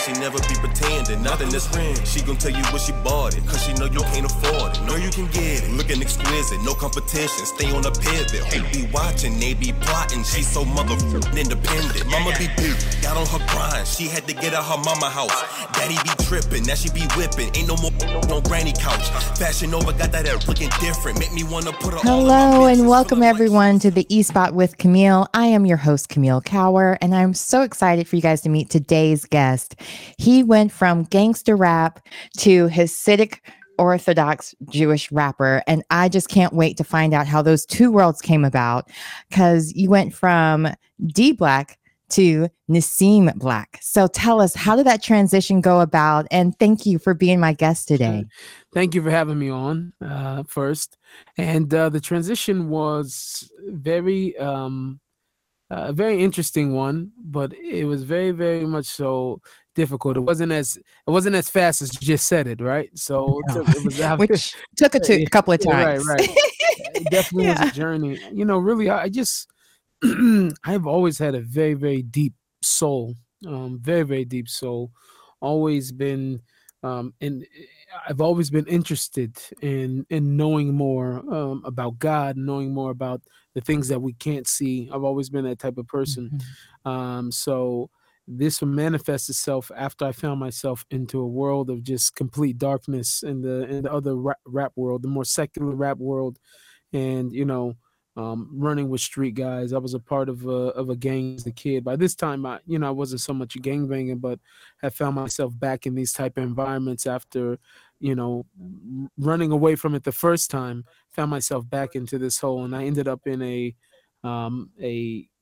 ass, she never be pretending. Nothing that's real. She gon' tell you what she bought it, cause she know you can't afford it. No, you can get it. Looking exquisite, no competition. Stay on the pivot. Who be watching, they be plotting. She so motherfucking independent. Mama be busy, got on her grind. She had to get out her mama house. Daddy be tripping, now she be whipping. Ain't no more on granny couch. Fashion over got that ass looking different. Make me wanna put her on. Hello and welcome everyone to the E-Spot with Camille. I am your host, Camille Kauer, and I'm so excited for you guys to meet today's guest. He went from gangster rap to Hasidic Orthodox Jewish rapper, and I just can't wait to find out how those two worlds came about, because you went from D Black to Nissim Black. So tell us, how did that transition go about? And thank you for being my guest today. Thank you for having me on first. And the transition was very interesting one, but it was very, very much so difficult. It wasn't as fast as you just said it, right? So no. It took a couple of times. Right. It definitely was a journey. You know, really, I just I've always had a very, very deep soul. Very, very deep soul. Always been, and I've always been interested in knowing more about God, knowing more about the things that we can't see. I've always been that type of person. Mm-hmm. So this manifests itself after I found myself into a world of just complete darkness in the other rap world, the more secular rap world, and you know, running with street guys. I was a part of a gang as a kid. By this time, I wasn't so much gangbanging, but I found myself back in these type of environments after, you know, running away from it the first time. Found myself back into this hole, and I ended up in a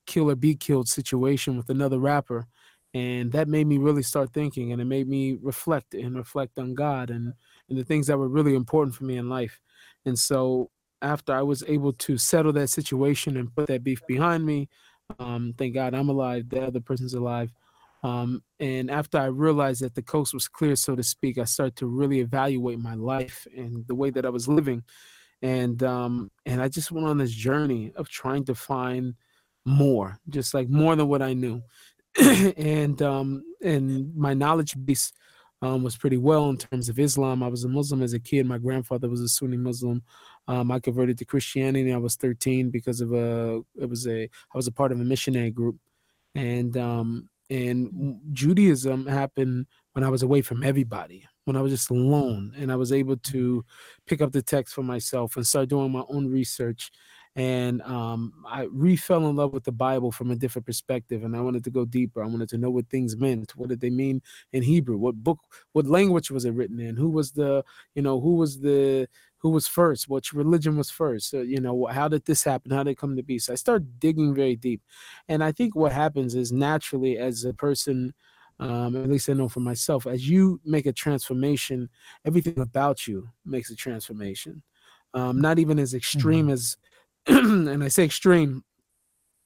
kill or be killed situation with another rapper, and that made me really start thinking, and it made me reflect on God and the things that were really important for me in life. And so after I was able to settle that situation and put that beef behind me, thank God I'm alive, the other person's alive. And after I realized that the coast was clear, so to speak, I started to really evaluate my life and the way that I was living. And I just went on this journey of trying to find more, just like more than what I knew. And my knowledge base was pretty well in terms of Islam. I was a Muslim as a kid. My grandfather was a Sunni Muslim. I converted to Christianity. I was 13 because of I was a part of a missionary group, and Judaism happened when I was away from everybody, when I was just alone, and I was able to pick up the text for myself and start doing my own research. And I fell in love with the Bible from a different perspective, and I wanted to go deeper. I wanted to know what things meant. What did they mean in Hebrew? What book? What language was it written in? Who was first? Which religion was first? So, you know, how did this happen? How did it come to be? So I started digging very deep, and I think what happens is naturally as a person, at least I know for myself, as you make a transformation, everything about you makes a transformation. Not even as extreme as and I say extreme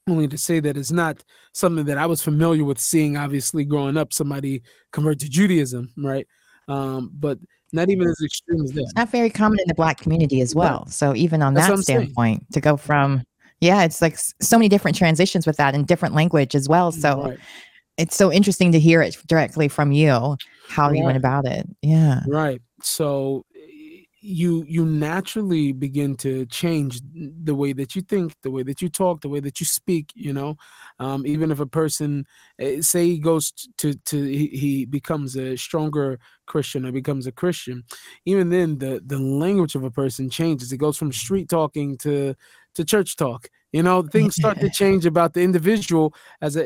only to say that it's not something that I was familiar with seeing, obviously, growing up, somebody convert to Judaism, right? But not even as extreme as that. It's not very common in the Black community as well. Right. So even on that standpoint, saying, to go from, it's like so many different transitions with that and different language as well. So It's so interesting to hear it directly from you, how you went about it. Yeah. Right. So you naturally begin to change the way that you think, the way that you talk, the way that you speak, you know, even if a person, say he goes he becomes a stronger Christian or becomes a Christian, even then the language of a person changes. It goes from street talking to church talk. You know, things start to change about the individual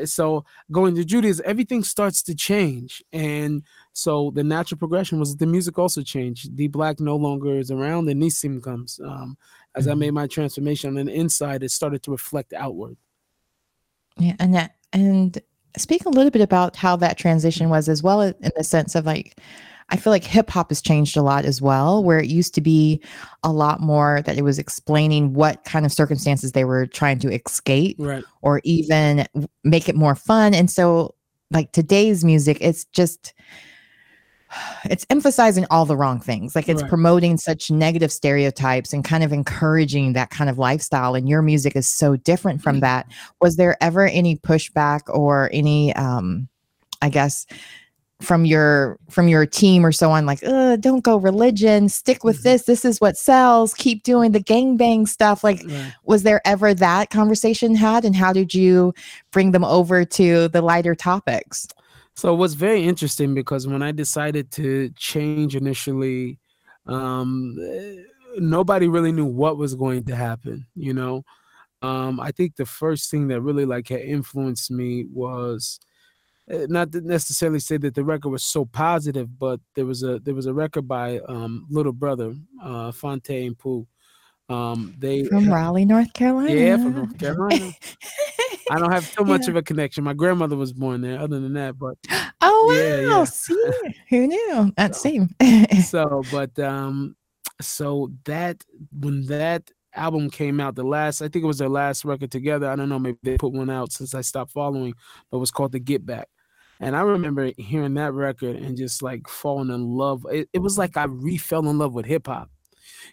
so going to Judaism, everything starts to change. And so the natural progression was the music also changed. D Black no longer is around and Nissim comes. As I made my transformation on the inside, it started to reflect outward. Yeah, and speak a little bit about how that transition was as well, in the sense of like, I feel like hip hop has changed a lot as well, where it used to be a lot more that it was explaining what kind of circumstances they were trying to escape, or even make it more fun. And so like today's music, it's emphasizing all the wrong things. Like it's promoting such negative stereotypes and kind of encouraging that kind of lifestyle. And your music is so different from that. Was there ever any pushback or any, I guess, from your team or so on, like, don't go religion, stick with this. This is what sells. Keep doing the gangbang stuff. Like, was there ever that conversation had, and how did you bring them over to the lighter topics? So it was very interesting because when I decided to change initially, nobody really knew what was going to happen, you know? I think the first thing that really like had influenced me was, not to necessarily say that the record was so positive, but there was a record by Little Brother, Fonte and Poo. They from Raleigh, North Carolina. Yeah, from North Carolina. I don't have too much of a connection. My grandmother was born there. Other than that, but wow, see, who knew? That same. So that when that album came out, I think it was their last record together. I don't know, maybe they put one out since I stopped following, but it was called The Get Back. And I remember hearing that record and just like falling in love. It was like I re-fell in love with hip hop.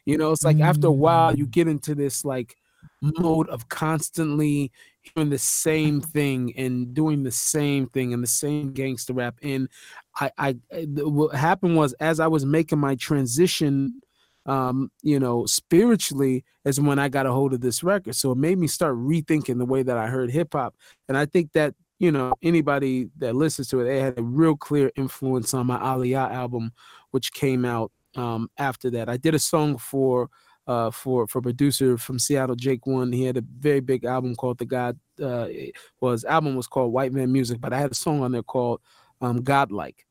You know, it's like after a while you get into this like mode of constantly hearing the same thing and doing the same thing and the same gangster rap. And what happened was, as I was making my transition, you know, spiritually, is when I got a hold of this record. So it made me start rethinking the way that I heard hip hop. And I think that, you know, anybody that listens to it, they had a real clear influence on my Aliyah album, which came out after that. I did a song for producer from Seattle, Jake One. He had a very big album called his album was called White Man Music, but I had a song on there called Godlike.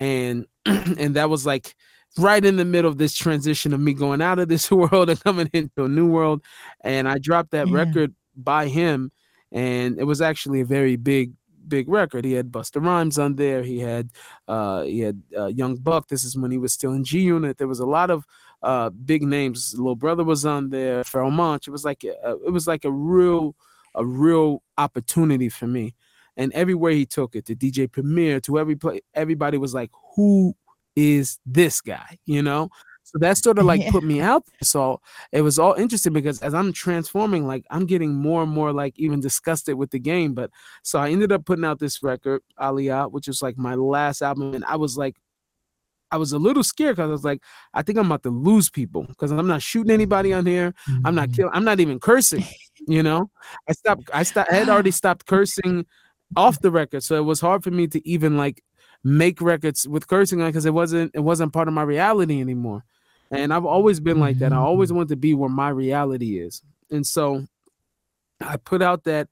And that was like right in the middle of this transition of me going out of this world and coming into a new world. And I dropped that record by him, and it was actually a very big record. He had Buster Rhymes on there. He had Young Buck. This is when he was still in G Unit. There was a lot of big names. Little Brother was on there. Pharrell. It was like a real opportunity for me. And everywhere he took it, to DJ Premier, to everybody was like, who is this guy, you know? So that sort of like put me out. So it was all interesting because as I'm transforming, like I'm getting more and more like even disgusted with the game. But so I ended up putting out this record, Aliyah, which is like my last album. And I was a little scared because I was like, I think I'm about to lose people because I'm not shooting anybody on here. I'm not killing. I'm not even cursing, you know? I had already stopped cursing off the record. So it was hard for me to even like make records with cursing on, because it wasn't part of my reality anymore. And I've always been like that. I always wanted to be where my reality is. And so I put out that,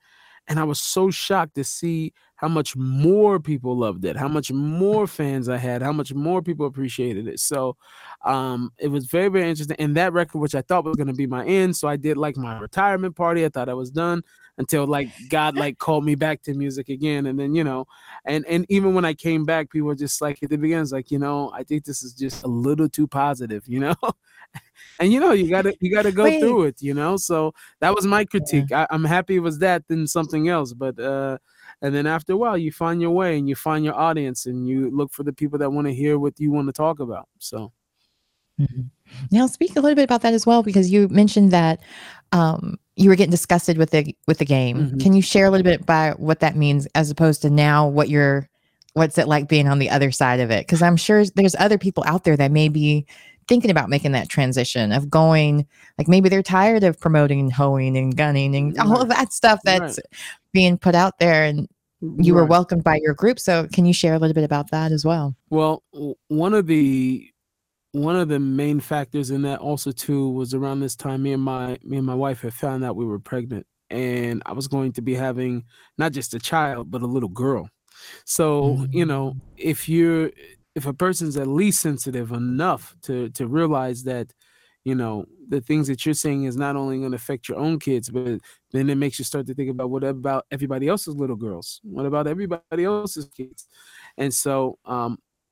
and I was so shocked to see how much more people loved it, how much more fans I had, how much more people appreciated it. So it was very, very interesting. And that record, which I thought was going to be my end, so I did like my retirement party. I thought I was done until like God like called me back to music again. And then, you know, and even when I came back, people were just like, at the beginning, it's like, you know, I think this is just a little too positive, you know? And, you know, you gotta go through it, you know? So that was my critique. I'm happy it was that than something else. But, and then after a while you find your way and you find your audience and you look for the people that want to hear what you want to talk about. So. Now speak a little bit about that as well, because you mentioned that, you were getting disgusted with the game. Can you share a little bit about what that means as opposed to now what's it like being on the other side of it? Because I'm sure there's other people out there that may be thinking about making that transition of going, like maybe they're tired of promoting, hoeing and gunning and all of that stuff that's being put out there, and you were welcomed by your group. So can you share a little bit about that as well? Well, one of the main factors in that also too was around this time, me and my wife had found out we were pregnant, and I was going to be having not just a child, but a little girl. So, you know, if a person's at least sensitive enough to realize that, you know, the things that you're saying is not only going to affect your own kids, but then it makes you start to think about what about everybody else's little girls? What about everybody else's kids? And so,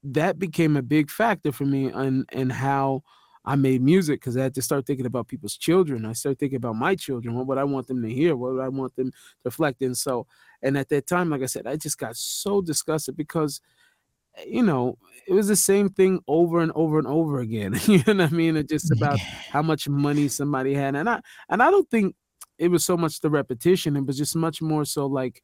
that became a big factor for me and how I made music, because I had to start thinking about people's children. I started thinking about my children. What would I want them to hear? What would I want them to reflect? And so, and at that time, like I said, I just got so disgusted because, you know, it was the same thing over and over and over again. You know what I mean? It's just about how much money somebody had. And I don't think it was so much the repetition. It was just much more so like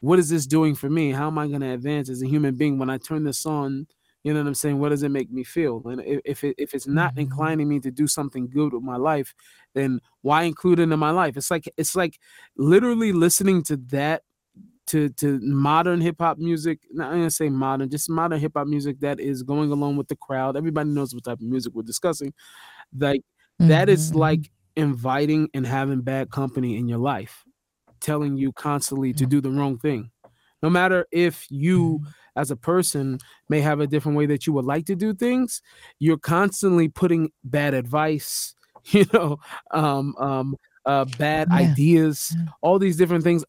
what is this doing for me? How am I going to advance as a human being when I turn this on? You know what I'm saying? What does it make me feel? And if it's not inclining me to do something good with my life, then why include it in my life? It's like literally listening to that, to modern hip hop music. Not I'm gonna say modern, just modern hip hop music that is going along with the crowd. Everybody knows what type of music we're discussing. Like that is like inviting and having bad company in your life, telling you constantly to do the wrong thing. No matter if you as a person may have a different way that you would like to do things, you're constantly putting bad advice, bad ideas. Yeah. All these different things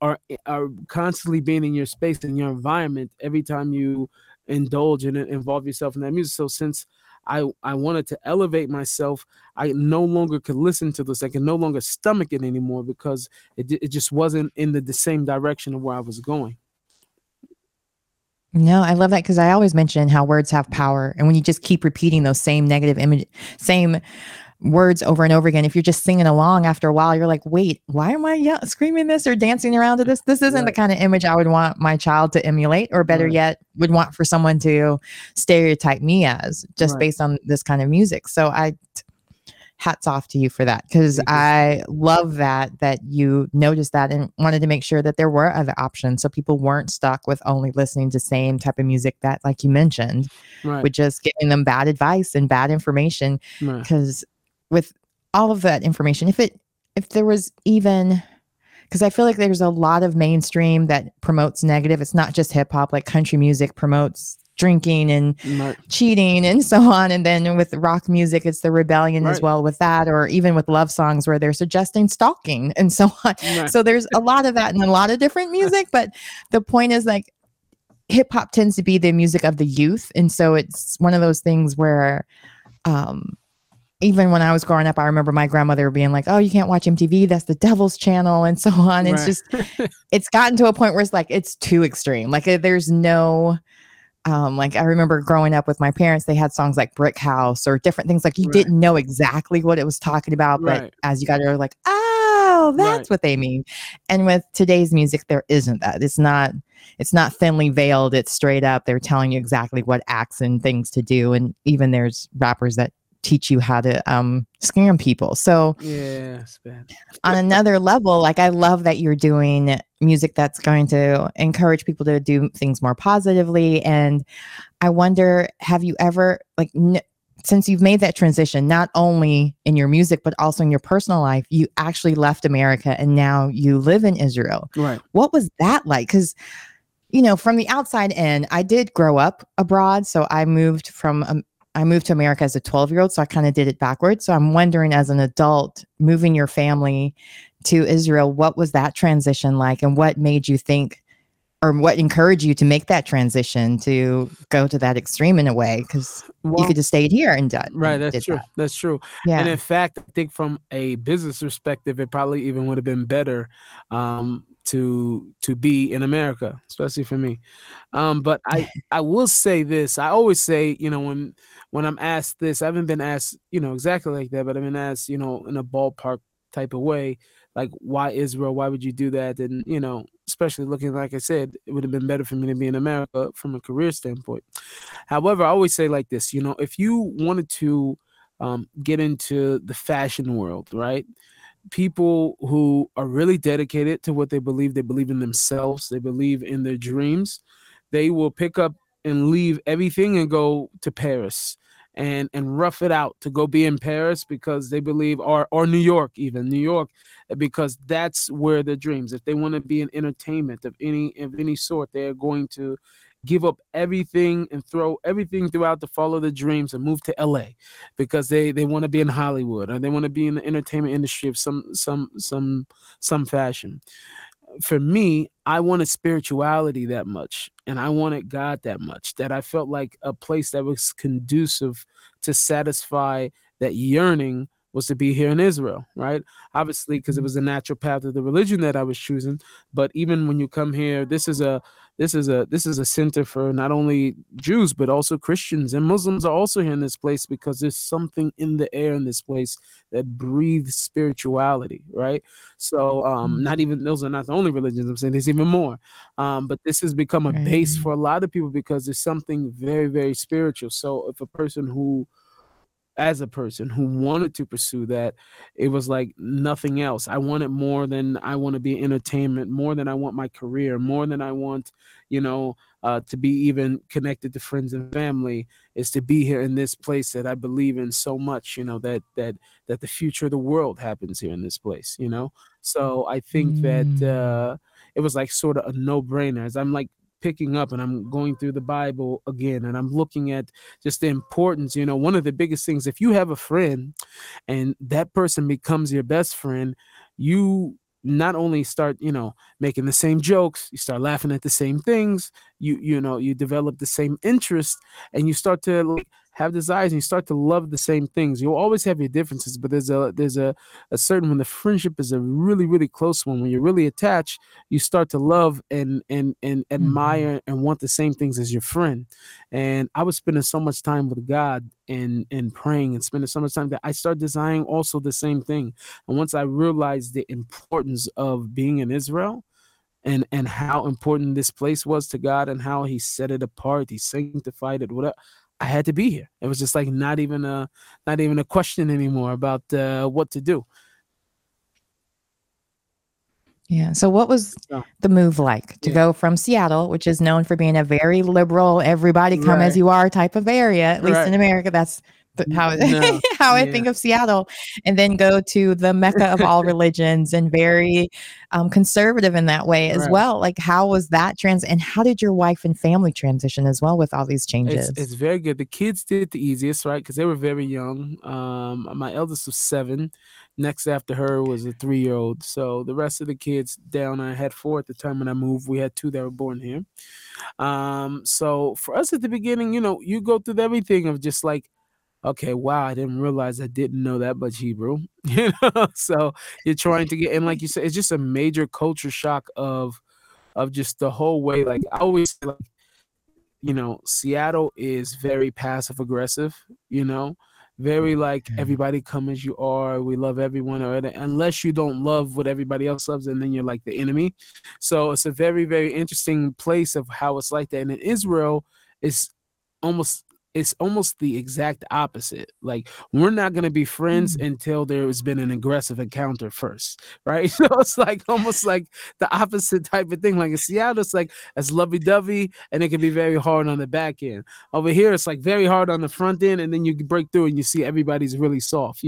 are constantly being in your space and your environment every time you indulge and involve yourself in that music. So since I wanted to elevate myself, I no longer could listen to this. I can no longer stomach it anymore because it just wasn't in the same direction of where I was going. No, I love that, because I always mention how words have power. And when you just keep repeating those same negative same words over and over again, if you're just singing along, after a while, you're like, wait, why am I screaming this or dancing around to this? This isn't the kind of image I would want my child to emulate, or better yet, would want for someone to stereotype me as, just based on this kind of music. So hats off to you for that, because I love that you noticed that and wanted to make sure that there were other options, so people weren't stuck with only listening to same type of music that, like you mentioned, with just giving them bad advice and bad information. Because with all of that information, if there was even, because I feel like there's a lot of mainstream that promotes negative. It's not just hip hop, like country music promotes drinking and cheating and so on. And then with rock music, it's the rebellion as well with that, or even with love songs where they're suggesting stalking and so on. So there's a lot of that and a lot of different music. But the point is, like, hip hop tends to be the music of the youth. And so it's one of those things where, even when I was growing up, I remember my grandmother being like, oh, you can't watch MTV. That's the devil's channel and so on. It's just, it's gotten to a point where it's like, it's too extreme. Like there's no, I remember growing up with my parents, they had songs like Brick House or different things. Like you didn't know exactly what it was talking about, but as you got there, like, oh, that's what they mean. And with today's music, there isn't that. It's not thinly veiled. It's straight up. They're telling you exactly what acts and things to do. And even there's rappers that teach you how to scam people. So on another level, like, I love that you're doing music that's going to encourage people to do things more positively. And I wonder, have you ever, like, since you've made that transition, not only in your music, but also in your personal life, you actually left America and now you live in Israel. Right. What was that like? Because from the outside in, I did grow up abroad. So I moved to America as a 12-year-old, so I kind of did it backwards. So I'm wondering, as an adult, moving your family to Israel, what was that transition like, and what made you think, or what encouraged you to make that transition to go to that extreme in a way? Because you could have stayed here and done. Right, that's true. That's true. Yeah. And in fact, I think from a business perspective, it probably even would have been better to be in America, especially for me. But I will say this. I always say, when I'm asked this, I haven't been asked, exactly like that, but I've been asked, in a ballpark type of way, like, why Israel? Why would you do that? And, especially looking, like I said, it would have been better for me to be in America from a career standpoint. However, I always say like this, if you wanted to get into the fashion world, right? People who are really dedicated to what they believe in themselves, they believe in their dreams, they will pick up and leave everything and go to Paris and rough it out to go be in Paris because they believe, or New York, because that's where their dreams. If they want to be in entertainment of any sort, they're going to give up everything and throw everything throughout to follow the dreams and move to LA because they want to be in Hollywood, or they want to be in the entertainment industry of some fashion. For me, I wanted spirituality that much, and I wanted God that much, that I felt like a place that was conducive to satisfy that yearning was to be here in Israel, right? Obviously, because it was a natural path of the religion that I was choosing. But even when you come here, this is a This is a center for not only Jews, but also Christians, and Muslims are also here in this place, because there's something in the air in this place that breathes spirituality, right? So not even, those are not the only religions I'm saying, there's even more. But this has become a base for a lot of people, because there's something very, very spiritual. So if a person who wanted to pursue that, it was like nothing else. I want it more than I want to be entertainment, more than I want my career, more than I want, to be even connected to friends and family, is to be here in this place that I believe in so much, that the future of the world happens here in this place, So I think that it was like sort of a no-brainer. As I'm like picking up and I'm going through the Bible again, and I'm looking at just the importance, one of the biggest things, if you have a friend and that person becomes your best friend, you not only start, making the same jokes, you start laughing at the same things, you develop the same interest, and you start to have desires, and you start to love the same things. You'll always have your differences, but there's a certain, when the friendship is a really, really close one, when you're really attached, you start to love and admire and want the same things as your friend. And I was spending so much time with God and praying and spending so much time that I started desiring also the same thing. And once I realized the importance of being in Israel, and how important this place was to God, and how he set it apart, he sanctified it, whatever, I had to be here. It was just like not even a question anymore about what to do. Yeah. So what was the move like to go from Seattle, which is known for being a very liberal, everybody come as you are type of area, at least in America? That's how I think of Seattle, and then go to the Mecca of all religions and very conservative in that way as well. Like, how was that and how did your wife and family transition as well with all these changes? It's very good. The kids did the easiest, right? Because they were very young. My eldest was 7. Next after her was a 3-year-old. So the rest of the kids down, I had 4 at the time when I moved. We had 2 that were born here. So for us at the beginning, you go through everything of just like, okay, wow, I didn't realize I didn't know that much Hebrew. So you're trying to get, and like you said, it's just a major culture shock of just the whole way. Like I always say, like, Seattle is very passive aggressive, very like everybody come as you are, we love everyone, or unless you don't love what everybody else loves, and then you're like the enemy. So it's a very, very interesting place of how it's like that. And in Israel, it's almost the exact opposite. Like, we're not going to be friends until there's been an aggressive encounter first, right? So it's like almost like the opposite type of thing. Like in Seattle, it's like it's lovey-dovey, and it can be very hard on the back end. Over here, it's like very hard on the front end, and then you break through and you see everybody's really soft,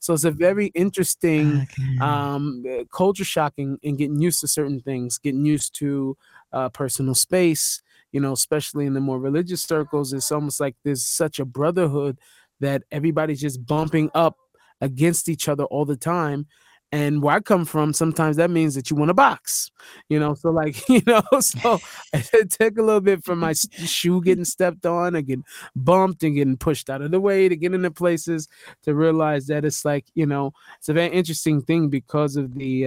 So it's a very interesting culture shocking, and getting used to certain things, getting used to personal space, especially in the more religious circles. It's almost like there's such a brotherhood that everybody's just bumping up against each other all the time. And where I come from, sometimes that means that you want to box, so like, so it took a little bit from my shoe getting stepped on and getting bumped and getting pushed out of the way to get into places to realize that it's like, it's a very interesting thing because of the,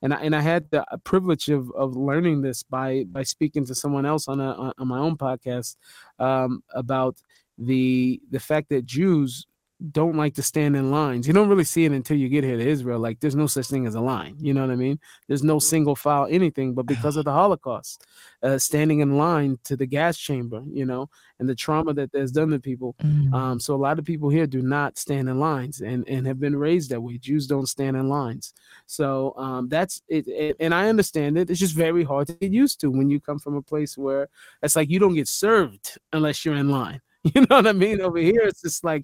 And I had the privilege of learning this by speaking to someone else on my own podcast about the fact that Jews don't like to stand in lines. You don't really see it until you get here to Israel. Like, there's no such thing as a line. You know what I mean? There's no single file anything, but because of the Holocaust, standing in line to the gas chamber, and the trauma that that's done to people. So a lot of people here do not stand in lines and have been raised that way. Jews don't stand in lines. So that's it. And I understand it. It's just very hard to get used to when you come from a place where it's like you don't get served unless you're in line. You know what I mean? Over here, it's just like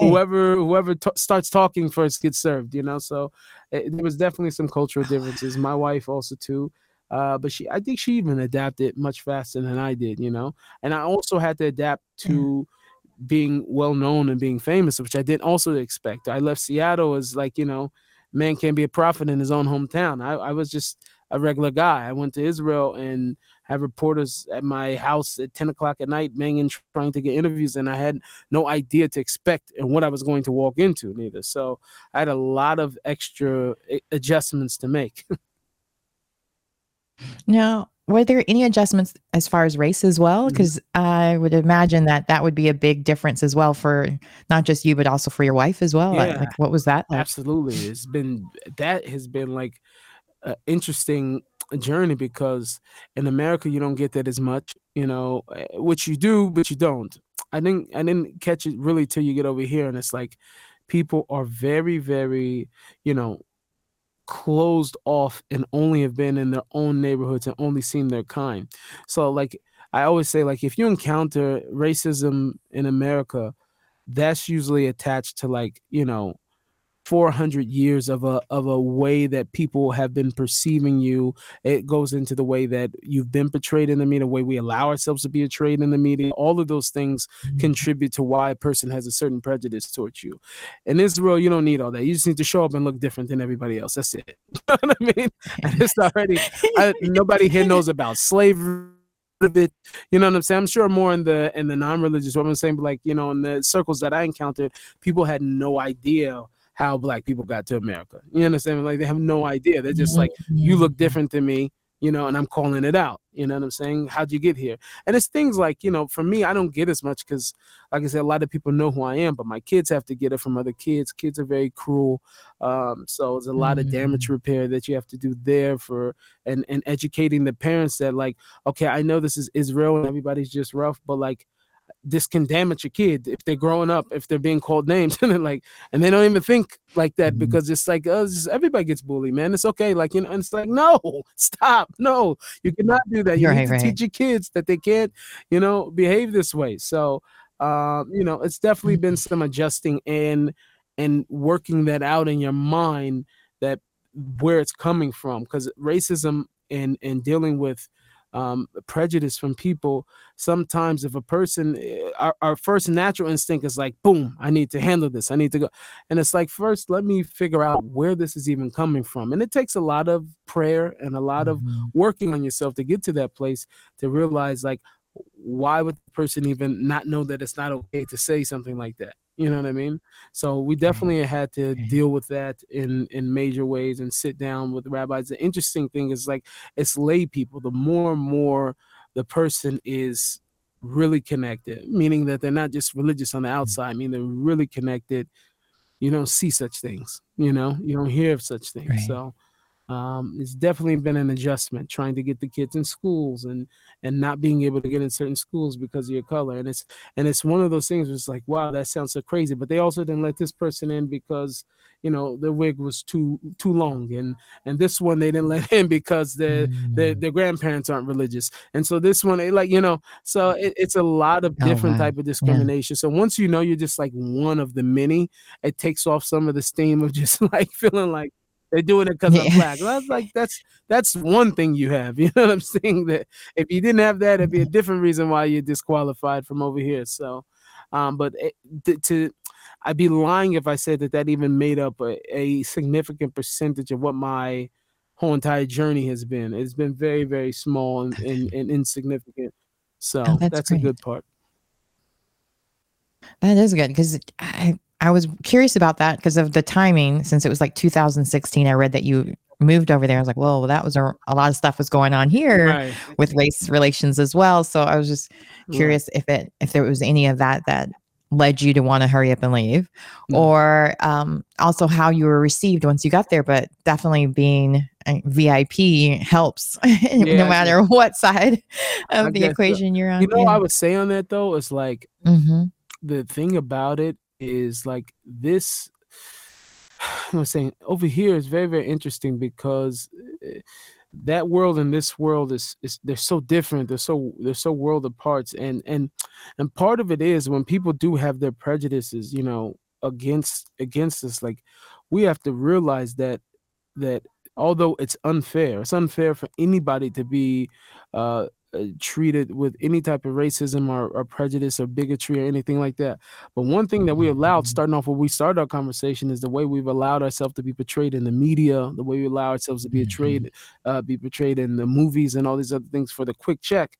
whoever starts talking first gets served, So there was definitely some cultural differences. My wife also too, but I think she even adapted much faster than I did, And I also had to adapt to being well known and being famous, which I didn't also expect. I left Seattle as like, man can't be a prophet in his own hometown. I was just a regular guy. I went to Israel and have reporters at my house at 10 o'clock at night, banging, trying to get interviews, and I had no idea to expect and what I was going to walk into, neither. So I had a lot of extra adjustments to make. Now, Were there any adjustments as far as race as well? Because I would imagine that that would be a big difference as well for not just you, but also for your wife as well. Yeah, like what was that like? Absolutely. It's been, that has been like an interesting journey, because in America, you don't get that as much, you know, which you do, but you don't. I didn't catch it really till you get over here. And it's like, people are very, very, you know, closed off and only have been in their own neighborhoods and only seen their kind. So like I always say, like if you encounter racism in America, that's usually attached to like, you know, 400 years of a way that people have been perceiving you. It goes into the way that you've been portrayed in the media, the way we allow ourselves to be portrayed in the media. All of those things contribute to why a person has a certain prejudice towards you. In Israel, you don't need all that. You just need to show up and look different than everybody else. That's it. You know what I mean? And it's already, nobody here knows about slavery. Bit, you know what I'm saying? I'm sure more in the non-religious, what I'm saying, but like, you know, in the circles that I encountered, people had no idea how black people got to America. You understand? Like they have no idea. They're just like, you look different than me, you know, and I'm calling it out. You know what I'm saying? How'd you get here? And it's things like, you know, for me, I don't get as much because, like I said, a lot of people know who I am, but my kids have to get it from other kids. Kids are very cruel. So there's a lot of damage repair that you have to do there for, and educating the parents that like, okay, I know this is Israel and everybody's just rough, but like, this can damage your kid if they're growing up, if they're being called names and like, and they don't even think like that because it's like, oh, everybody gets bullied, man. It's okay. Like, you know, and it's like, no, stop. No, you cannot do that. You need to teach your kids that they can't, you know, behave this way. So, you know, it's definitely been some adjusting and working that out in your mind, that where it's coming from, because racism and dealing with, prejudice from people. Sometimes if a person, our first natural instinct is like, boom, I need to handle this. I need to go. And it's like, first, let me figure out where this is even coming from. And it takes a lot of prayer and a lot of working on yourself to get to that place, to realize like, why would the person even not know that it's not okay to say something like that? You know what I mean? So we definitely had to deal with that in major ways and sit down with rabbis. The interesting thing is like, it's lay people. The more and more the person is really connected, meaning that they're not just religious on the outside, I mean, they're really connected. You don't see such things, you know, you don't hear of such things. Right. So it's definitely been an adjustment trying to get the kids in schools and not being able to get in certain schools because of your color. And it's one of those things where it's like, wow, that sounds so crazy. But they also didn't let this person in because, you know, their wig was too long. And this one, they didn't let in because their grandparents aren't religious. And so this one, they like, you know, so it's a lot of different type of discrimination. Yeah. So once, you know, you're just like one of the many, it takes off some of the steam of just like feeling like, they're doing it because I'm black. Well, like that's one thing you have. You know what I'm saying? That if you didn't have that, it'd be a different reason why you're disqualified from over here. So, but I'd be lying if I said that even made up a significant percentage of what my whole entire journey has been. It's been very, very small and insignificant. So that's a good part. That is good because I was curious about that because of the timing, since it was like 2016, I read that you moved over there. I was like, well, that was a lot of stuff was going on here with race relations as well. So I was just curious if there was any of that led you to want to hurry up and leave or also how you were received once you got there, but definitely being a VIP helps no matter what side of the equation you're on. You know, I would say on that though, it's like the thing about it is like this, I'm saying over here is very, very interesting because that world and this world is they're so different. They're so world apart. And part of it is when people do have their prejudices, you know, against us, like we have to realize that although it's unfair for anybody to be, treated with any type of racism or prejudice or bigotry or anything like that. But one thing that we allowed, starting off where we started our conversation, is the way we've allowed ourselves to be portrayed in the media, the way we allow ourselves to be portrayed in the movies and all these other things for the quick check.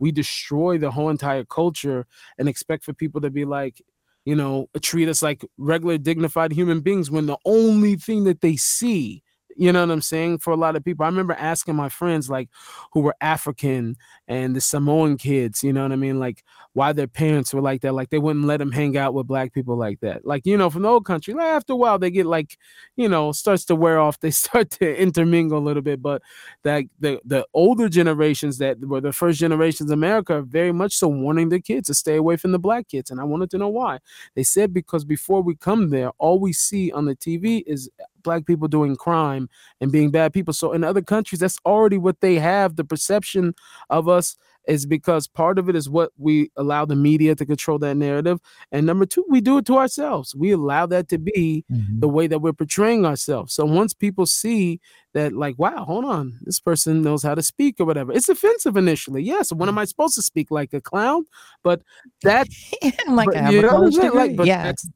We destroy the whole entire culture and expect for people to be like, you know, treat us like regular dignified human beings when the only thing that they see You know what I'm saying? For a lot of people, I remember asking my friends, like, who were African and the Samoan kids, you know what I mean? Like, why their parents were like that. Like, they wouldn't let them hang out with black people like that. Like, you know, from the old country, like, after a while, they get like, you know, starts to wear off. They start to intermingle a little bit. But that the older generations that were the first generations of America are very much so warning their kids to stay away from the black kids. And I wanted to know why. They said, because before we come there, all we see on the TV is black people doing crime and being bad people. So in other countries, that's already what they have. The perception of us is because part of it is what we allow the media to control that narrative. And number two, we do it to ourselves. We allow that to be the way that we're portraying ourselves. So once people see that, like, wow, hold on, this person knows how to speak or whatever. It's offensive initially. Yes. When am I supposed to speak like a clown? But that, like, but, you know what I'm saying? Like, but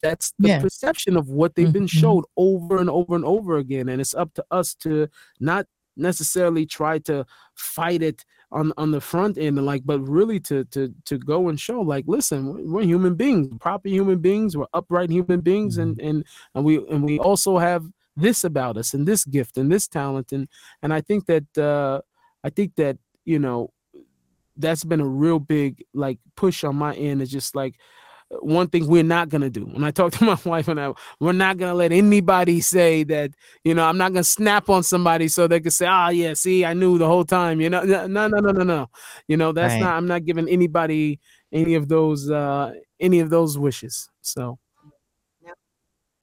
that's the perception of what they've been showed over and over and over again. And it's up to us to not necessarily try to fight it on the front end, and like, but really to go and show, like, listen, we're human beings, proper human beings, we're upright human beings, and we also have this about us, and this gift, and this talent, and I think that you know, that's been a real big, like, push on my end. Is just like, one thing we're not going to do. When I talk to my wife, we're not going to let anybody say that, you know, I'm not going to snap on somebody so they can say, yeah, see, I knew the whole time, you know, no. You know, that's right. I'm not giving anybody any of those wishes. So.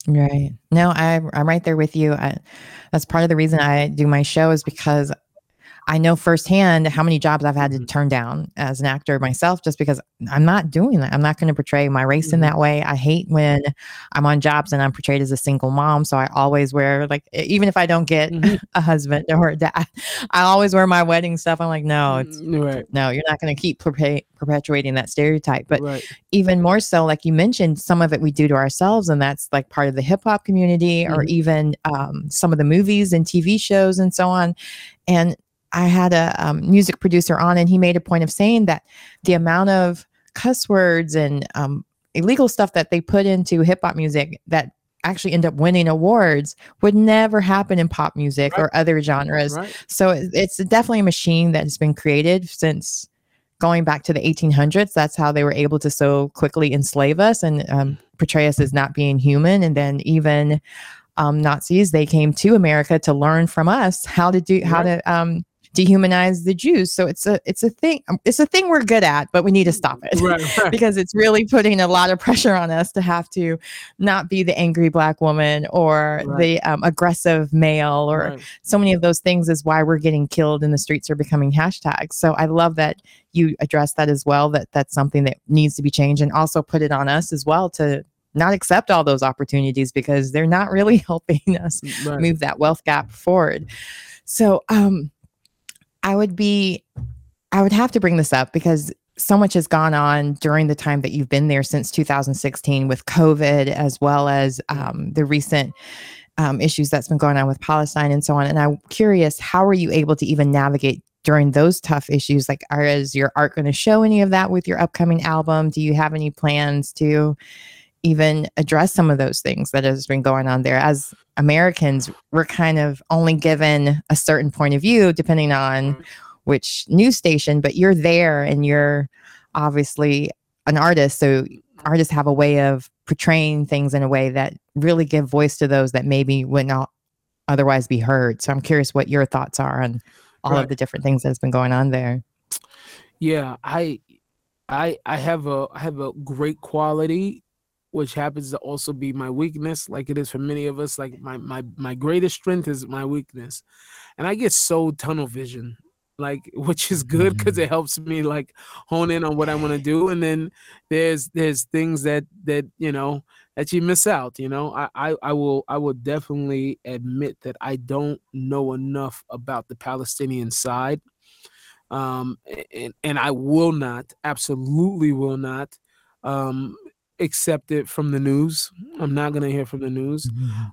Right. No, I'm right there with you. That's part of the reason I do my show, is because I know firsthand how many jobs I've had to turn down as an actor myself, just because I'm not doing that. I'm not going to portray my race in that way. I hate when I'm on jobs and I'm portrayed as a single mom. So I always wear, like, even if I don't get a husband or a dad, I always wear my wedding stuff. I'm like, no, you're not going to keep perpetuating that stereotype. But even more so, like you mentioned, some of it we do to ourselves, and that's like part of the hip hop community, or even some of the movies and TV shows and so on. And I had a music producer on, and he made a point of saying that the amount of cuss words and illegal stuff that they put into hip hop music that actually end up winning awards would never happen in pop music or other genres. So it's definitely a machine that has been created since going back to the 1800s. That's how they were able to so quickly enslave us and portray us as not being human. And then even Nazis, they came to America to learn from us how to dehumanize the Jews. So it's a thing we're good at, but we need to stop it because it's really putting a lot of pressure on us to have to not be the angry black woman or the aggressive male or so many of those things is why we're getting killed in the streets or becoming hashtags. So I love that you address that as well, that's something that needs to be changed, and also put it on us as well to not accept all those opportunities, because they're not really helping us move that wealth gap forward. So, I would have to bring this up because so much has gone on during the time that you've been there since 2016 with COVID, as well as the recent issues that's been going on with Palestine and so on. And I'm curious, how are you able to even navigate during those tough issues? Like, is your art going to show any of that with your upcoming album? Do you have any plans to even address some of those things that has been going on there? As Americans, we're kind of only given a certain point of view depending on which news station, but you're there and you're obviously an artist. So artists have a way of portraying things in a way that really give voice to those that maybe would not otherwise be heard. So I'm curious what your thoughts are on all of the different things that's been going on there. Yeah, I have a great quality, which happens to also be my weakness, like it is for many of us. Like my greatest strength is my weakness. And I get so tunnel vision, like, which is good because it helps me, like, hone in on what I want to do. And then there's things that you know, that you miss out, you know. I will definitely admit that I don't know enough about the Palestinian side. And I will not, absolutely will not, accept it from the news. I'm not going to hear from the news.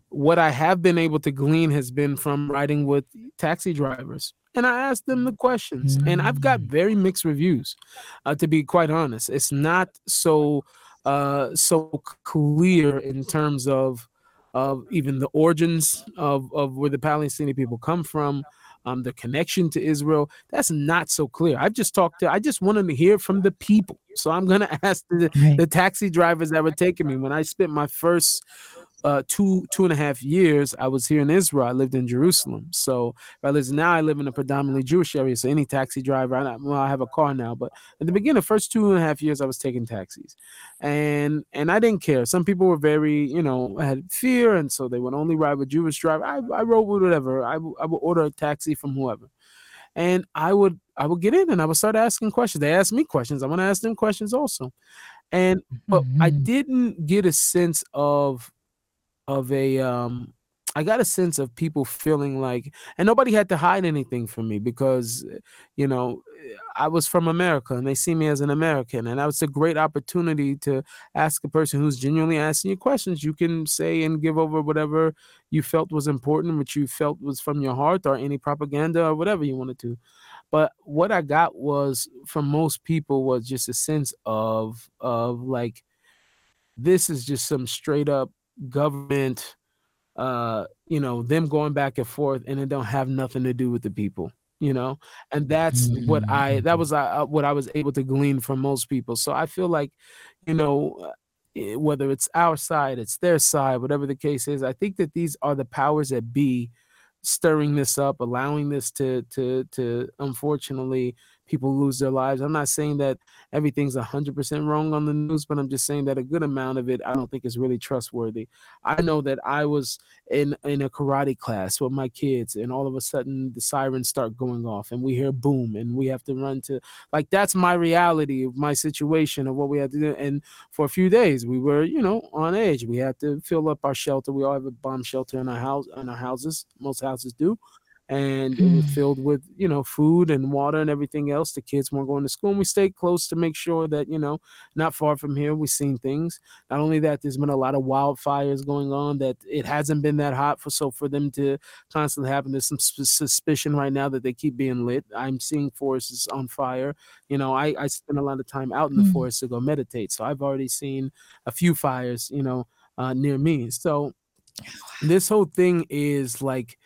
What I have been able to glean has been from riding with taxi drivers. And I asked them the questions. And I've got very mixed reviews, to be quite honest. It's not so clear in terms of of even the origins of where the Palestinian people come from, the connection to Israel, that's not so clear. I just wanted to hear from the people. So I'm going to ask the taxi drivers that were taking me. When I spent my first two and a half years, I was here in Israel. I lived in Jerusalem. So now I live in a predominantly Jewish area. So any taxi driver, I have a car now, but at the beginning, the first 2.5 years, I was taking taxis, and I didn't care. Some people were very, had fear, and so they would only ride with Jewish driver. I rode with whatever. I would order a taxi from whoever, and I would get in and I would start asking questions. They asked me questions. I want to ask them questions also, but I didn't get a sense I got a sense of people feeling like, and nobody had to hide anything from me because, I was from America and they see me as an American, and that was a great opportunity to ask a person who's genuinely asking you questions. You can say and give over whatever you felt was important, which you felt was from your heart, or any propaganda or whatever you wanted to. But what I got was from most people was just a sense of like, this is just some straight up government, them going back and forth, and it don't have nothing to do with the people, and that's what I was able to glean from most people. So I feel like, whether it's our side, it's their side, whatever the case is, I think that these are the powers that be stirring this up, allowing this to unfortunately people lose their lives. I'm not saying that everything's 100% wrong on the news, but I'm just saying that a good amount of it, I don't think is really trustworthy. I know that I was in a karate class with my kids, and all of a sudden the sirens start going off and we hear boom and we have to run to, like, that's my reality of my situation of what we had to do. And for a few days we were, on edge. We had to fill up our shelter. We all have a bomb shelter in our house, in our houses. Most houses do. And it was filled with, food and water and everything else. The kids weren't going to school, and we stayed close to make sure that, not far from here, we've seen things. Not only that, there's been a lot of wildfires going on that it hasn't been that hot for them to constantly happen. There's some suspicion right now that they keep being lit. I'm seeing forests on fire. I spend a lot of time out in the forest to go meditate. So I've already seen a few fires, near me. So this whole thing is like,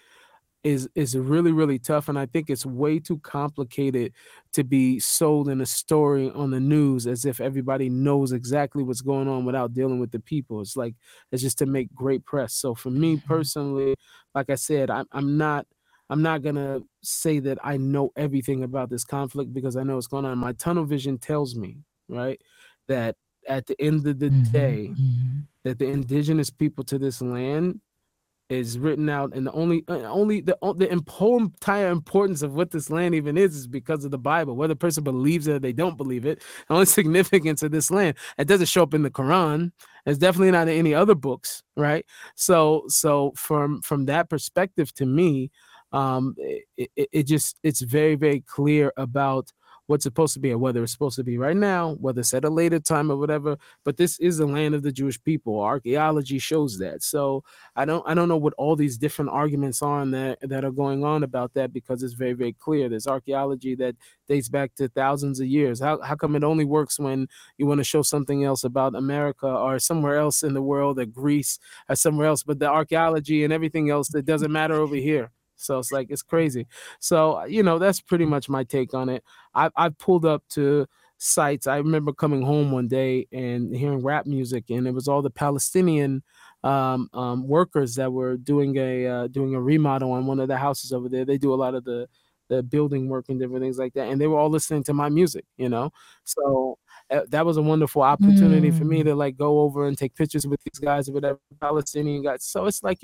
is really, really tough. And I think it's way too complicated to be sold in a story on the news as if everybody knows exactly what's going on without dealing with the people. It's like, it's just to make great press. So for me personally, like I said, I'm not going to say that I know everything about this conflict, because I know what's going on. My tunnel vision tells me, right, that at the end of the day, that the indigenous people to this land is written out, and the entire importance of what this land even is because of the Bible. Whether a person believes it or they don't believe it, the only significance of this land, it doesn't show up in the Quran. It's definitely not in any other books, right? So from that perspective, to me, it's very, very clear about what's supposed to be, or whether it's supposed to be right now, whether it's at a later time or whatever, but this is the land of the Jewish people. Archaeology shows that. So I don't know what all these different arguments are that are going on about that, because it's very, very clear. There's archaeology that dates back to thousands of years. How come it only works when you want to show something else about America or somewhere else in the world, or Greece or somewhere else, but the archaeology and everything else, that doesn't matter over here? So it's like, it's crazy. So, that's pretty much my take on it. I've pulled up to sites. I remember coming home one day and hearing rap music, and it was all the Palestinian workers that were doing a remodel on one of the houses over there. They do a lot of the building work and different things like that. And they were all listening to my music, So that was a wonderful opportunity for me to like go over and take pictures with these guys or whatever, Palestinian guys. So it's like,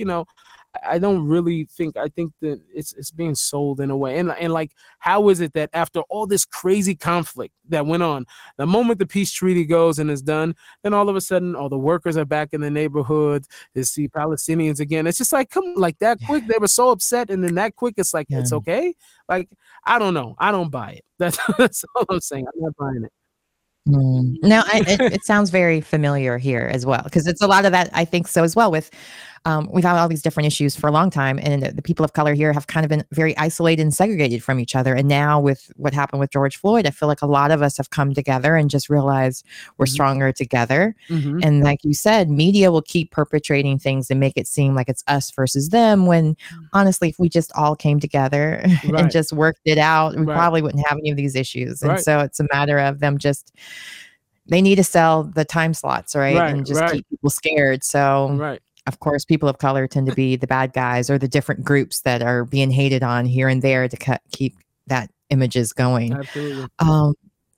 I don't really think, I think that it's being sold in a way. And like, how is it that after all this crazy conflict that went on, the moment the peace treaty goes and is done, then all of a sudden all the workers are back in the neighborhood, they see Palestinians again. It's just like, come on, like that quick. They were so upset, and then that quick, it's like, it's okay. Like, I don't know. I don't buy it. That's all I'm saying. I'm not buying it. No, it sounds very familiar here as well, because it's a lot of that, I think so as well, with we've had all these different issues for a long time. And the people of color here have kind of been very isolated and segregated from each other. And now with what happened with George Floyd, I feel like a lot of us have come together and just realized we're stronger together. Mm-hmm. And like you said, media will keep perpetrating things and make it seem like it's us versus them. When honestly, if we just all came together and just worked it out, we probably wouldn't have any of these issues. And so it's a matter of them just... They need to sell the time slots, right? And just keep people scared. So, of course, people of color tend to be the bad guys or the different groups that are being hated on here and there to keep that images going. Absolutely.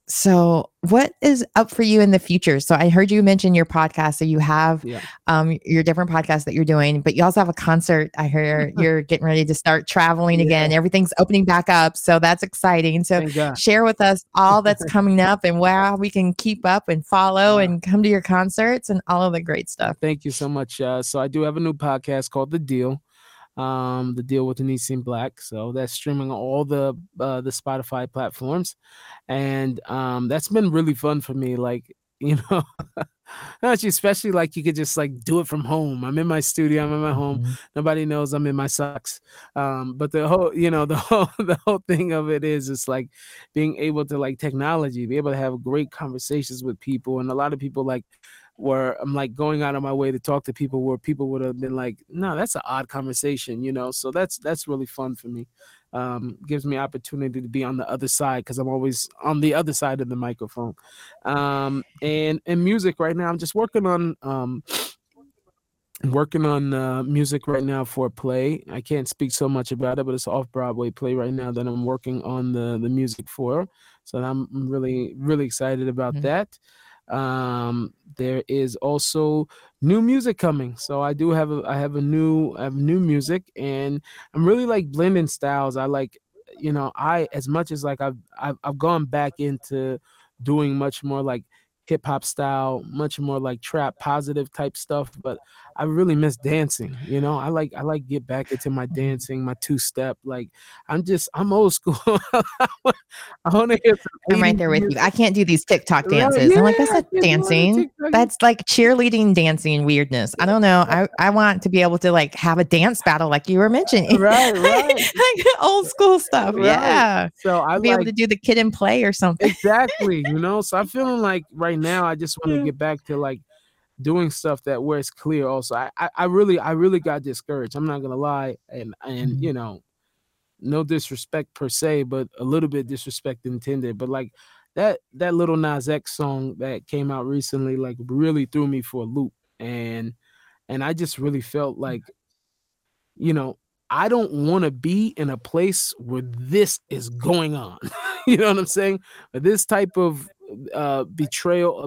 So what is up for you in the future? So I heard you mention your podcast. So you have your different podcasts that you're doing, but you also have a concert. I hear you're getting ready to start traveling again. Everything's opening back up. So that's exciting. So share with us all that's coming up and wow, we can keep up and follow and come to your concerts and all of the great stuff. Thank you so much. So I do have a new podcast called The Deal. The Deal with Nissim Black. So that's streaming on all the Spotify platforms. And that's been really fun for me. Like, you know, especially like you could just like do it from home. I'm in my studio. I'm in my home. Mm-hmm. Nobody knows I'm in my socks. But the whole, you know, the whole thing of it is it's like being able to like technology, be able to have great conversations with people. And a lot of people like, where I'm like going out of my way to talk to people where people would have been like, no, that's an odd conversation, you know? So that's really fun for me. Gives me opportunity to be on the other side because I'm always on the other side of the microphone. And music right now, I'm just working on music right now for a play. I can't speak so much about it, but it's an off-Broadway play right now that I'm working on the music for. So I'm really, really excited about that. There is also new music coming. So I do have new music, and I'm really like blending styles. I like, you know, as much as like I've gone back into doing much more like hip hop style, much more like trap positive type stuff, but I really miss dancing. You know, I like get back into my dancing, my two step. Like I'm old school. I want to hear. I'm right there with you. I can't do these TikTok dances. Yeah, I'm like, that's not dancing. That's like cheerleading dancing weirdness. I don't know. I want to be able to like have a dance battle like you were mentioning. Like old school stuff. Right. Yeah. So I'll be able to do the kid and play or something. Exactly. You know. So I'm feeling like right now I just want to get back to like doing stuff that where it's clear. Also, I really got discouraged. I'm not gonna lie, and you know, no disrespect per se, but a little bit disrespect intended. But like that Lil Nas X song that came out recently, like really threw me for a loop, and I just really felt like, you know, I don't want to be in a place where this is going on. You know what I'm saying? But this type of portrayal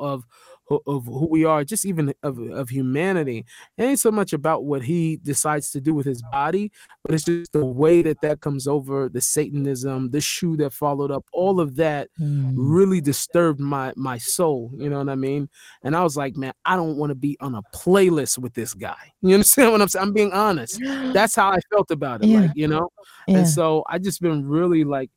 of who we are, just even of humanity. It ain't so much about what he decides to do with his body, but it's just the way that comes over, the Satanism, the shoe that followed up, all of that really disturbed my soul. You know what I mean? And I was like, man, I don't want to be on a playlist with this guy. You understand what I'm saying? I'm being honest. That's how I felt about it. Yeah. Like, you know? Yeah. And so I just been really like,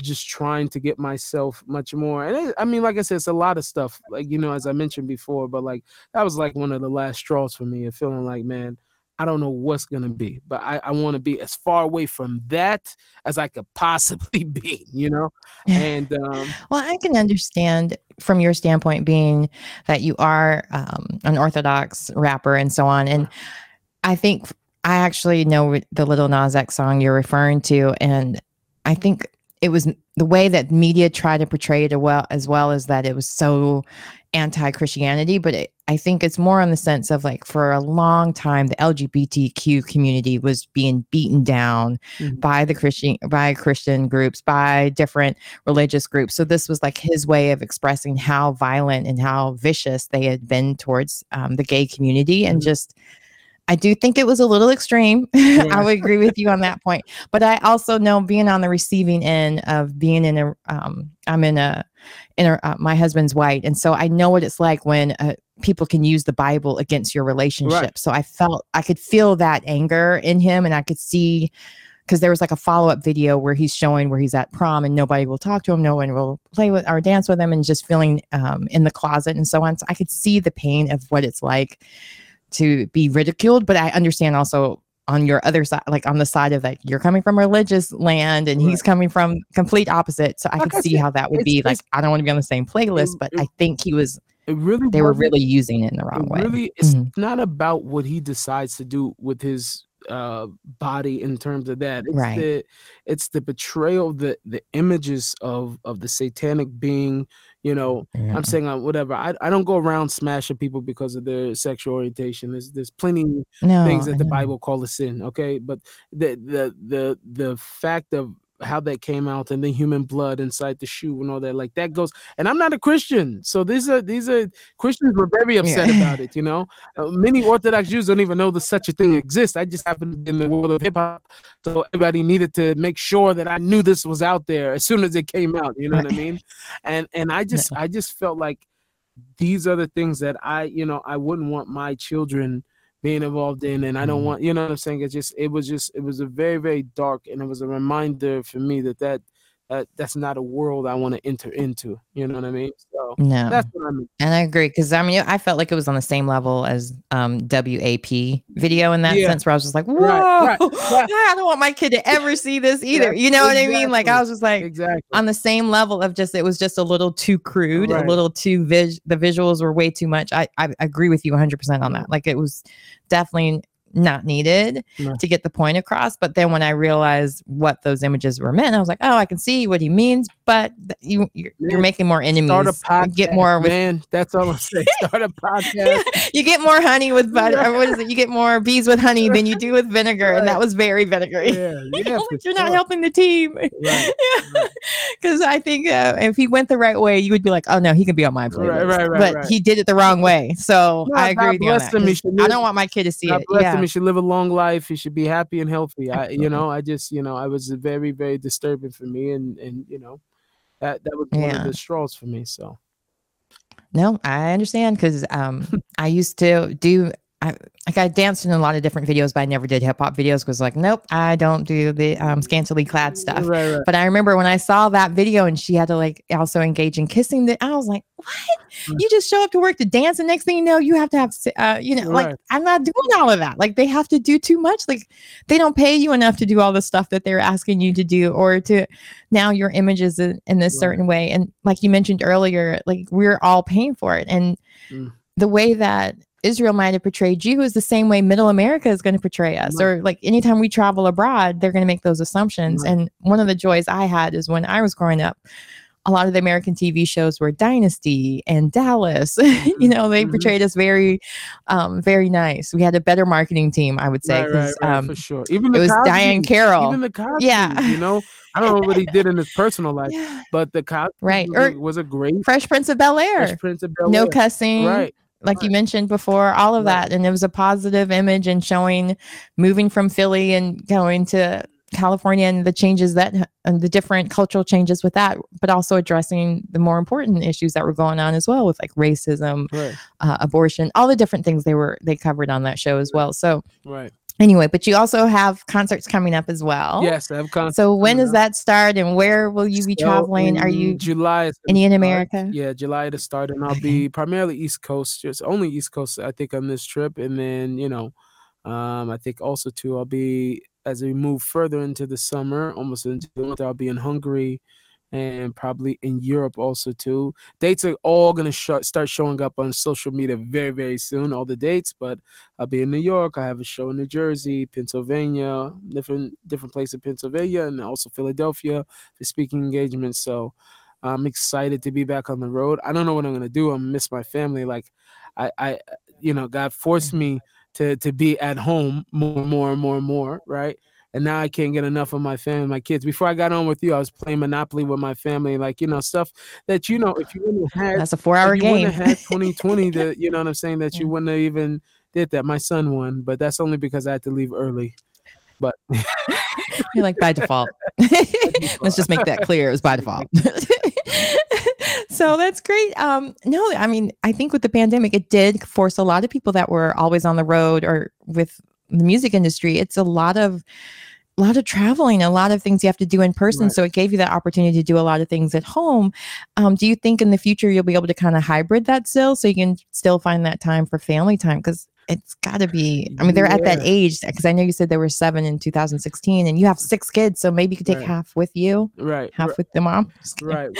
just trying to get myself much more. And I mean, like I said, it's a lot of stuff, like, you know, as I mentioned before, but like, that was like one of the last straws for me and feeling like, man, I don't know what's going to be, but I want to be as far away from that as I could possibly be, you know? And, well, I can understand from your standpoint being that you are, an Orthodox rapper and so on. And I think I actually know the Lil Nas X song you're referring to. And I think it was the way that media tried to portray it as well as that it was so anti-Christianity, but I think it's more on the sense of like for a long time, the LGBTQ community was being beaten down by Christian groups, by different religious groups. So this was like his way of expressing how violent and how vicious they had been towards the gay community. And just, I do think it was a little extreme. Yeah. I would agree with you on that point. But I also know being on the receiving end of being in a, my husband's white. And so I know what it's like when people can use the Bible against your relationship. Right. So I could feel that anger in him, and I could see, because there was like a follow-up video where he's showing where he's at prom and nobody will talk to him. No one will play with or dance with him, and just feeling in the closet and so on. So I could see the pain of what it's like to be ridiculed, but I understand also on your other side, like on the side of like you're coming from religious land and he's coming from complete opposite. So I could see how that would be like, I don't want to be on the same playlist, but I think he was, they were really using it in the wrong way. Really, it's not about what he decides to do with his body in terms of that. It's the betrayal, the images of the satanic being, you know. I'm saying whatever. I don't go around smashing people because of their sexual orientation. There's plenty things that the Bible calls a sin, okay? But the fact of how that came out and the human blood inside the shoe and all that, like that goes. And I'm not a Christian, so these are Christians were very upset about it, you know. Many Orthodox Jews don't even know that such a thing exists. I just happened to be in the world of hip hop, so everybody needed to make sure that I knew this was out there as soon as it came out, you know what I mean? And I just felt like these are the things that I wouldn't want my children being involved in, and I don't want, you know what I'm saying? It was a very, very dark, and it was a reminder for me that that's not a world I want to enter into. You know what I mean? So that's what I mean. And I agree, because I mean, I felt like it was on the same level as WAP video in that sense, where I was just like, whoa, I don't want my kid to ever see this either. You know what I mean? Like I was just like on the same level of just, it was just a little too crude, a little too the visuals were way too much. I agree with you 100% on that. Like it was definitely not needed to get the point across. But then when I realized what those images were meant, I was like, oh, I can see what he means, but you're making more enemies. Start a podcast, get more with, man. That's all I'm saying. Start a podcast. You get more honey with butter. Or what is it? You get more bees with honey than you do with vinegar. Right. And that was very vinegary. Yeah, you're not helping the team. Because I think if he went the right way, you would be like, oh no, he can be on my playlist. But he did it the wrong way. So I agree with you on that. I don't want my kid to see it. Yeah. He should live a long life. He should be happy and healthy. I was very, very disturbing for me, and you know, that was one of the straws for me. So, no, I understand, because I used to do. I danced in a lot of different videos, but I never did hip hop videos because, like, nope, I don't do the scantily clad stuff. Right. But I remember when I saw that video and she had to like also engage in kissing. That I was like, what? You just show up to work to dance, and next thing you know, you have to have, like, I'm not doing all of that. Like, they have to do too much. Like, they don't pay you enough to do all the stuff that they're asking you to do, or to now your image is in this certain way. And like you mentioned earlier, like we're all paying for it, and the way that Israel might have portrayed you is the same way Middle America is going to portray us, or like anytime we travel abroad, they're going to make those assumptions. And one of the joys I had is when I was growing up, a lot of the American TV shows were Dynasty and Dallas. You know, they portrayed us very, very nice. We had a better marketing team, I would say. For sure. Even it was Cosby, Diane Carroll. Even the Cosby, you know, I don't know what he did in his personal life, but the Cosby was a great Fresh Prince of Bel-Air. No cussing. Like you mentioned before, all of that. And it was a positive image and showing moving from Philly and going to California and the changes that, and the different cultural changes with that, but also addressing the more important issues that were going on as well with like racism, abortion, all the different things they covered on that show as well. So, anyway, but you also have concerts coming up as well. Yes, I have concerts. So when does that start, and where will you be traveling? Are you July in America? Yeah, July to start, and I'll be primarily East Coast, just only East Coast, I think, on this trip. And then, you know, I think also too, I'll be, as we move further into the summer, almost into the winter, I'll be in Hungary and probably in Europe also too. Dates are all going to start showing up on social media very, very soon, all the dates, but I'll be in New York. I have a show in New Jersey, Pennsylvania, different place in Pennsylvania, and also Philadelphia for speaking engagements. So I'm excited to be back on the road. I don't know what I'm going to do. I'm going to miss my family. Like I, you know, God forced me to be at home more and more, right? And now I can't get enough of my family, my kids. Before I got on with you, I was playing Monopoly with my family, like, you know, stuff that, you know, if you wouldn't have had, that's a 4-hour game. You wouldn't have had 2020, that, you know what I'm saying, that you wouldn't have even did that. My son won, but that's only because I had to leave early. But you're like, by default. Let's just make that clear. It was by default. So that's great. No, I mean, I think with the pandemic, it did force a lot of people that were always on the road or with the music industry, it's a lot of traveling, a lot of things you have to do in person. Right. So it gave you that opportunity to do a lot of things at home. Do you think in the future you'll be able to kind of hybrid that still, so you can still find that time for family time? Because It's got to be. I mean, they're at that age, because I know you said they were 7 in 2016, and you have 6 kids, so maybe you could take half with you, half with the mom. Right.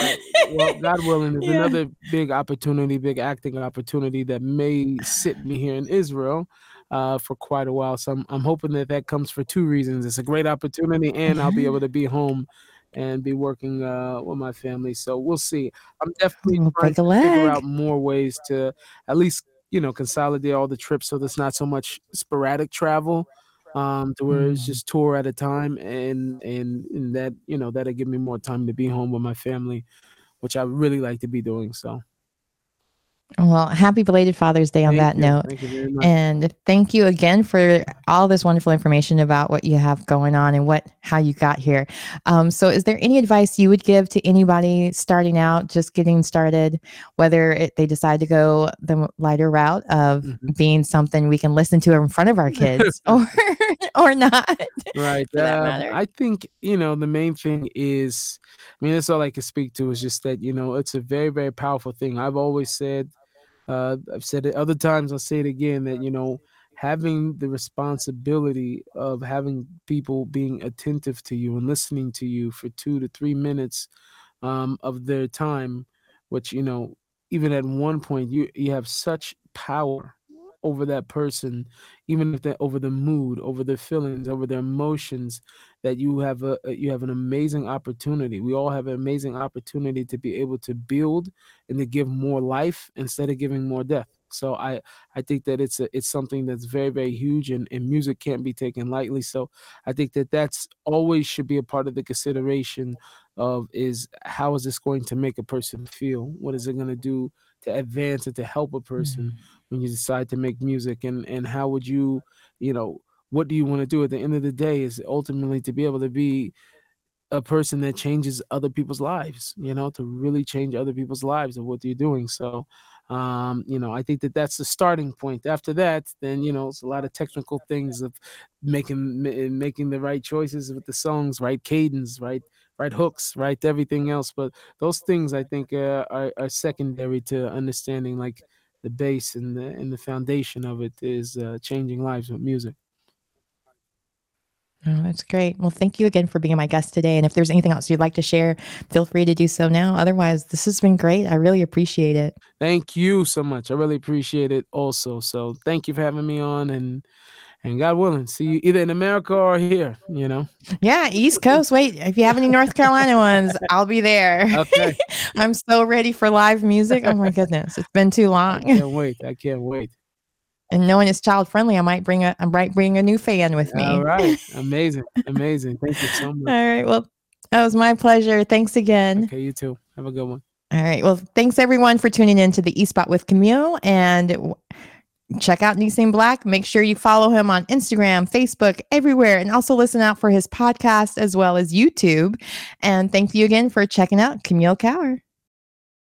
Well, God willing, there's another big opportunity, big acting opportunity that may sit me here in Israel for quite a while. So I'm hoping that comes for 2 reasons. It's a great opportunity, and I'll be able to be home and be working with my family. So we'll see. I'm definitely trying to figure out more ways to at least, consolidate all the trips so there's not so much sporadic travel to where it's just tour at a time. And that, that'll give me more time to be home with my family, which I really like to be doing. So. Well, happy belated Father's Day on that note. Thank you very much. And thank you again for all this wonderful information about what you have going on and how you got here. So is there any advice you would give to anybody starting out, just getting started, whether they decide to go the lighter route of being something we can listen to in front of our kids or not? Right. For that matter. I think, the main thing is, that's all I can speak to is just that, it's a very, very powerful thing. I've always said, I've said it other times, I'll say it again, that, having the responsibility of having people being attentive to you and listening to you for 2 to 3 minutes of their time, which, even at one point, you have such power over that person, even if they're over the mood, over their feelings, over their emotions, that you have an amazing opportunity. We all have an amazing opportunity to be able to build and to give more life instead of giving more death. So I think that it's something that's very, very huge, and music can't be taken lightly. So I think that that's always should be a part of the consideration of is how is this going to make a person feel? What is it going to do to advance and to help a person when you decide to make music? And how would you, what do you want to do at the end of the day is ultimately to be able to be a person that changes other people's lives, to really change other people's lives of what you're doing. So, I think that that's the starting point. After that, then, it's a lot of technical things of making the right choices with the songs, right cadence, right hooks, right everything else. But those things I think are secondary to understanding like the base and the foundation of it is changing lives with music. Oh, that's great. Well, thank you again for being my guest today. And if there's anything else you'd like to share, feel free to do so now. Otherwise, this has been great. I really appreciate it. Thank you so much. I really appreciate it also. So thank you for having me on, and God willing, see you either in America or here, Yeah, East Coast. Wait, if you have any North Carolina ones, I'll be there. Okay. I'm so ready for live music. Oh, my goodness. It's been too long. I can't wait. And knowing it's child friendly, I might bring a new fan with me. All right. Amazing. Thank you so much. All right. Well, that was my pleasure. Thanks again. Okay, you too. Have a good one. All right. Well, thanks everyone for tuning in to the E-Spot with Camille, and check out Nissim Black. Make sure you follow him on Instagram, Facebook, everywhere, and also listen out for his podcast as well as YouTube. And thank you again for checking out Camille Kauer.